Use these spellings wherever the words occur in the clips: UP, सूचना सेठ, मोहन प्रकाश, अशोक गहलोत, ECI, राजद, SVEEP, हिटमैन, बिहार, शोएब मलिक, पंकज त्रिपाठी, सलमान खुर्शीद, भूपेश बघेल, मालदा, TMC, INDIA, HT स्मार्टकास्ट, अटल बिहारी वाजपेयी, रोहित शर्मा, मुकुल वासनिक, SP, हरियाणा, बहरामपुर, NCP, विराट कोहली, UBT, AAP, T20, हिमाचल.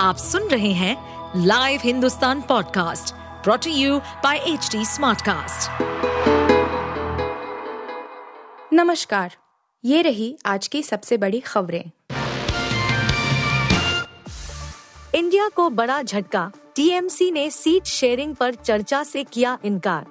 आप सुन रहे हैं live Hindustan podcast brought to you by HT स्मार्टकास्ट। नमस्कार, ये रही आज की सबसे बड़ी खबरें। इंडिया को बड़ा झटका, TMC ने सीट शेयरिंग पर चर्चा से किया इनकार।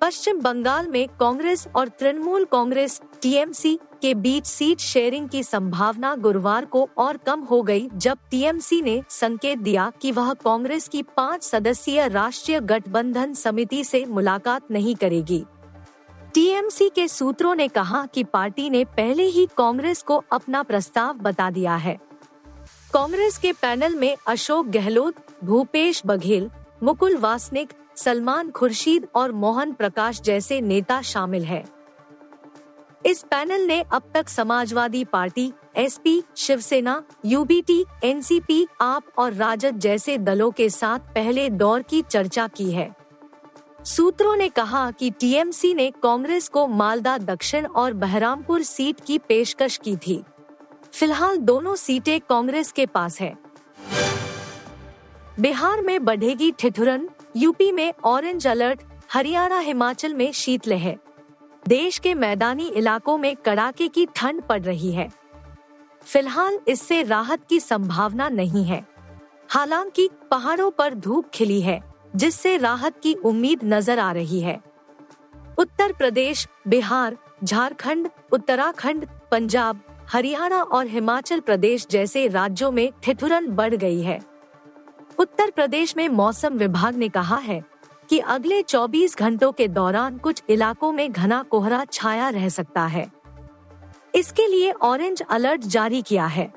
पश्चिम बंगाल में कांग्रेस और तृणमूल कांग्रेस TMC के बीच सीट शेयरिंग की संभावना गुरुवार को और कम हो गई, जब TMC ने संकेत दिया कि वह कांग्रेस की 5 सदस्यीय राष्ट्रीय गठबंधन समिति से मुलाकात नहीं करेगी। TMC के सूत्रों ने कहा कि पार्टी ने पहले ही कांग्रेस को अपना प्रस्ताव बता दिया है। कांग्रेस के पैनल में अशोक गहलोत, भूपेश बघेल, मुकुल वासनिक, सलमान खुर्शीद और मोहन प्रकाश जैसे नेता शामिल हैं। इस पैनल ने अब तक Samajwadi party, SP, Shiv Sena, UBT, NCP, आप और राजद जैसे दलों के साथ पहले दौर की चर्चा की है। सूत्रों ने कहा कि TMC ने कांग्रेस को मालदा दक्षिण और बहरामपुर सीट की पेशकश की थी। फिलहाल दोनों सीटें कांग्रेस के पास है। बिहार में बढ़ेगी ठिठुरन, यूपी में ऑरेंज अलर्ट, हरियाणा हिमाचल में शीतलहर। देश के मैदानी इलाकों में कड़ाके की ठंड पड़ रही है। फिलहाल इससे राहत की संभावना नहीं है, हालांकि पहाड़ों पर धूप खिली है, जिससे राहत की उम्मीद नजर आ रही है। उत्तर प्रदेश, बिहार, झारखंड, उत्तराखंड, पंजाब, हरियाणा और हिमाचल प्रदेश जैसे राज्यों में ठिठुरन बढ़ गई है। उत्तर प्रदेश में मौसम विभाग ने कहा है कि अगले 24 घंटों के दौरान कुछ इलाकों में घना कोहरा छाया रह सकता है। इसके लिए ऑरेंज अलर्ट जारी किया है।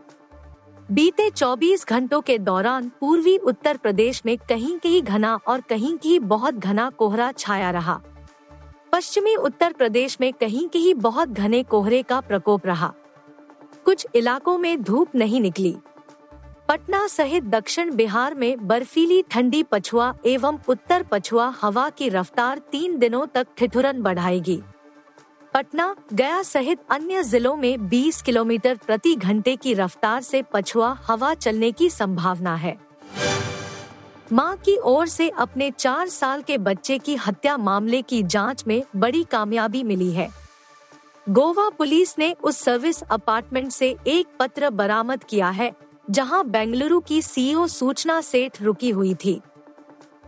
बीते 24 घंटों के दौरान पूर्वी उत्तर प्रदेश में कहीं कहीं घना और कहीं कहीं बहुत घना कोहरा छाया रहा। पश्चिमी उत्तर प्रदेश में कहीं कहीं बहुत घने कोहरे का प्रकोप रहा। कुछ इलाकों में धूप नहीं निकली। पटना सहित दक्षिण बिहार में बर्फीली ठंडी पछुआ एवं उत्तर पछुआ हवा की रफ्तार 3 दिनों तक ठिठुरन बढ़ाएगी। पटना, गया सहित अन्य जिलों में 20 किलोमीटर प्रति घंटे की रफ्तार से पछुआ हवा चलने की संभावना है। मां की ओर से अपने 4 साल के बच्चे की हत्या मामले की जांच में बड़ी कामयाबी मिली है। गोवा पुलिस ने उस सर्विस अपार्टमेंट से एक पत्र बरामद किया है जहां बेंगलुरु की CEO सूचना सेठ रुकी हुई थी।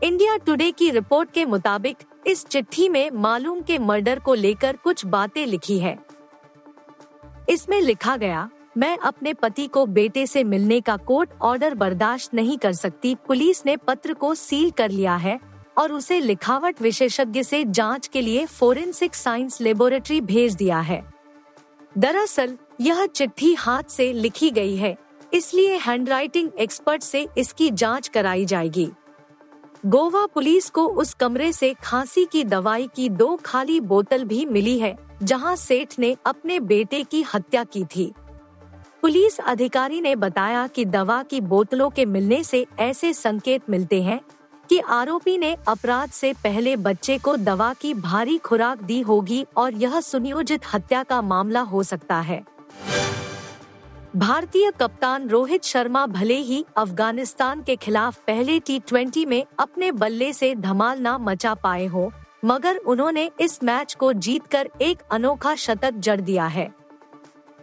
इंडिया टुडे की रिपोर्ट के मुताबिक इस चिट्ठी में मालूम के मर्डर को लेकर कुछ बातें लिखी है। इसमें लिखा गया, मैं अपने पति को बेटे से मिलने का कोर्ट ऑर्डर बर्दाश्त नहीं कर सकती। पुलिस ने पत्र को सील कर लिया है और उसे लिखावट विशेषज्ञ से जांच के लिए फोरेंसिक साइंस लेबोरेटरी भेज दिया है। दरअसल यह चिट्ठी हाथ से लिखी गई है, इसलिए हैंडराइटिंग एक्सपर्ट से इसकी जांच कराई जाएगी। गोवा पुलिस को उस कमरे से खांसी की दवाई की 2 खाली बोतल भी मिली है जहां सेठ ने अपने बेटे की हत्या की थी। पुलिस अधिकारी ने बताया कि दवा की बोतलों के मिलने से ऐसे संकेत मिलते हैं कि आरोपी ने अपराध से पहले बच्चे को दवा की भारी खुराक दी होगी और यह सुनियोजित हत्या का मामला हो सकता है। भारतीय कप्तान रोहित शर्मा भले ही अफगानिस्तान के खिलाफ पहले T20 में अपने बल्ले से धमाल ना मचा पाए हो, मगर उन्होंने इस मैच को जीतकर एक अनोखा शतक जड़ दिया है।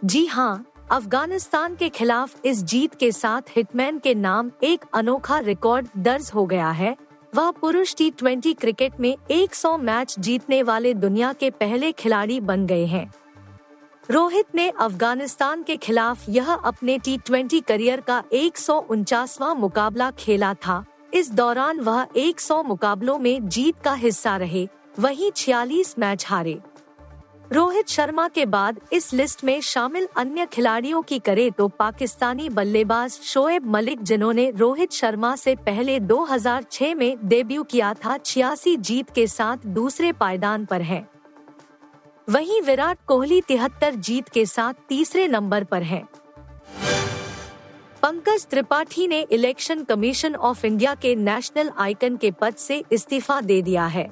जी हां, अफगानिस्तान के खिलाफ इस जीत के साथ हिटमैन के नाम एक अनोखा रिकॉर्ड दर्ज हो गया है। वह पुरुष T20 क्रिकेट में 100 मैच जीतने वाले दुनिया के पहले खिलाड़ी बन गए हैं। रोहित ने अफगानिस्तान के खिलाफ यह अपने T20 करियर का 149वां मुकाबला खेला था। इस दौरान वह 100 मुकाबलों में जीत का हिस्सा रहे, वहीं 46 मैच हारे। रोहित शर्मा के बाद इस लिस्ट में शामिल अन्य खिलाड़ियों की करें तो पाकिस्तानी बल्लेबाज शोएब मलिक, जिन्होंने रोहित शर्मा से पहले 2006 में डेब्यू किया था, 86 जीत के साथ दूसरे पायदान पर हैं। वहीं विराट कोहली 73 जीत के साथ तीसरे नंबर पर हैं। पंकज त्रिपाठी ने इलेक्शन कमीशन ऑफ इंडिया के नेशनल आइकन के पद से इस्तीफा दे दिया है।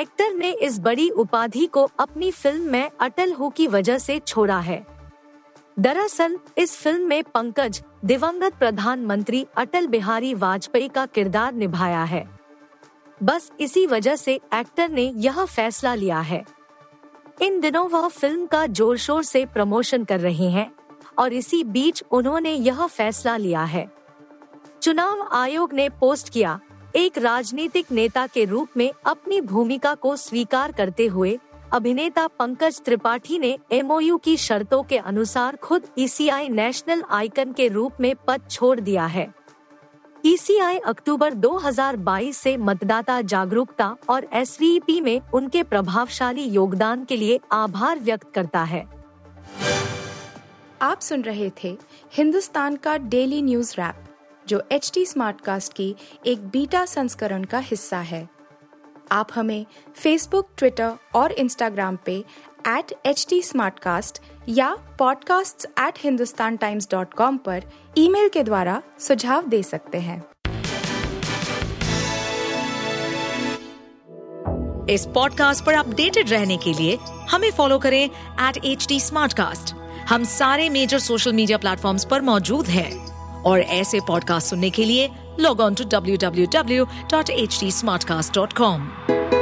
एक्टर ने इस बड़ी उपाधि को अपनी फिल्म मैं अटल हूँ की वजह से छोड़ा है। दरअसल इस फिल्म में पंकज दिवंगत प्रधानमंत्री अटल बिहारी वाजपेयी का किरदार निभाया है। बस इसी वजह से एक्टर ने यह फैसला लिया है। इन दिनों वह फिल्म का जोर शोर से प्रमोशन कर रहे हैं और इसी बीच उन्होंने यह फैसला लिया है। चुनाव आयोग ने पोस्ट किया, एक राजनीतिक नेता के रूप में अपनी भूमिका को स्वीकार करते हुए अभिनेता पंकज त्रिपाठी ने एमओयू की शर्तों के अनुसार खुद ECI नेशनल आइकन के रूप में पद छोड़ दिया है। ECI अक्टूबर 2022 से मतदाता जागरूकता और SVEEP में उनके प्रभावशाली योगदान के लिए आभार व्यक्त करता है। आप सुन रहे थे हिंदुस्तान का डेली न्यूज रैप, जो HT स्मार्टकास्ट की एक बीटा संस्करण का हिस्सा है। आप हमें फेसबुक, ट्विटर और इंस्टाग्राम पे @HT स्मार्टकास्ट या podcasts@hindustantimes.com पर ईमेल के द्वारा सुझाव दे सकते हैं। इस पॉडकास्ट पर अपडेटेड रहने के लिए हमें फॉलो करें @HT स्मार्टकास्ट। हम सारे मेजर सोशल मीडिया प्लेटफॉर्म्स पर मौजूद हैं और ऐसे पॉडकास्ट सुनने के लिए लॉग ऑन टू www.htsmartcast.com।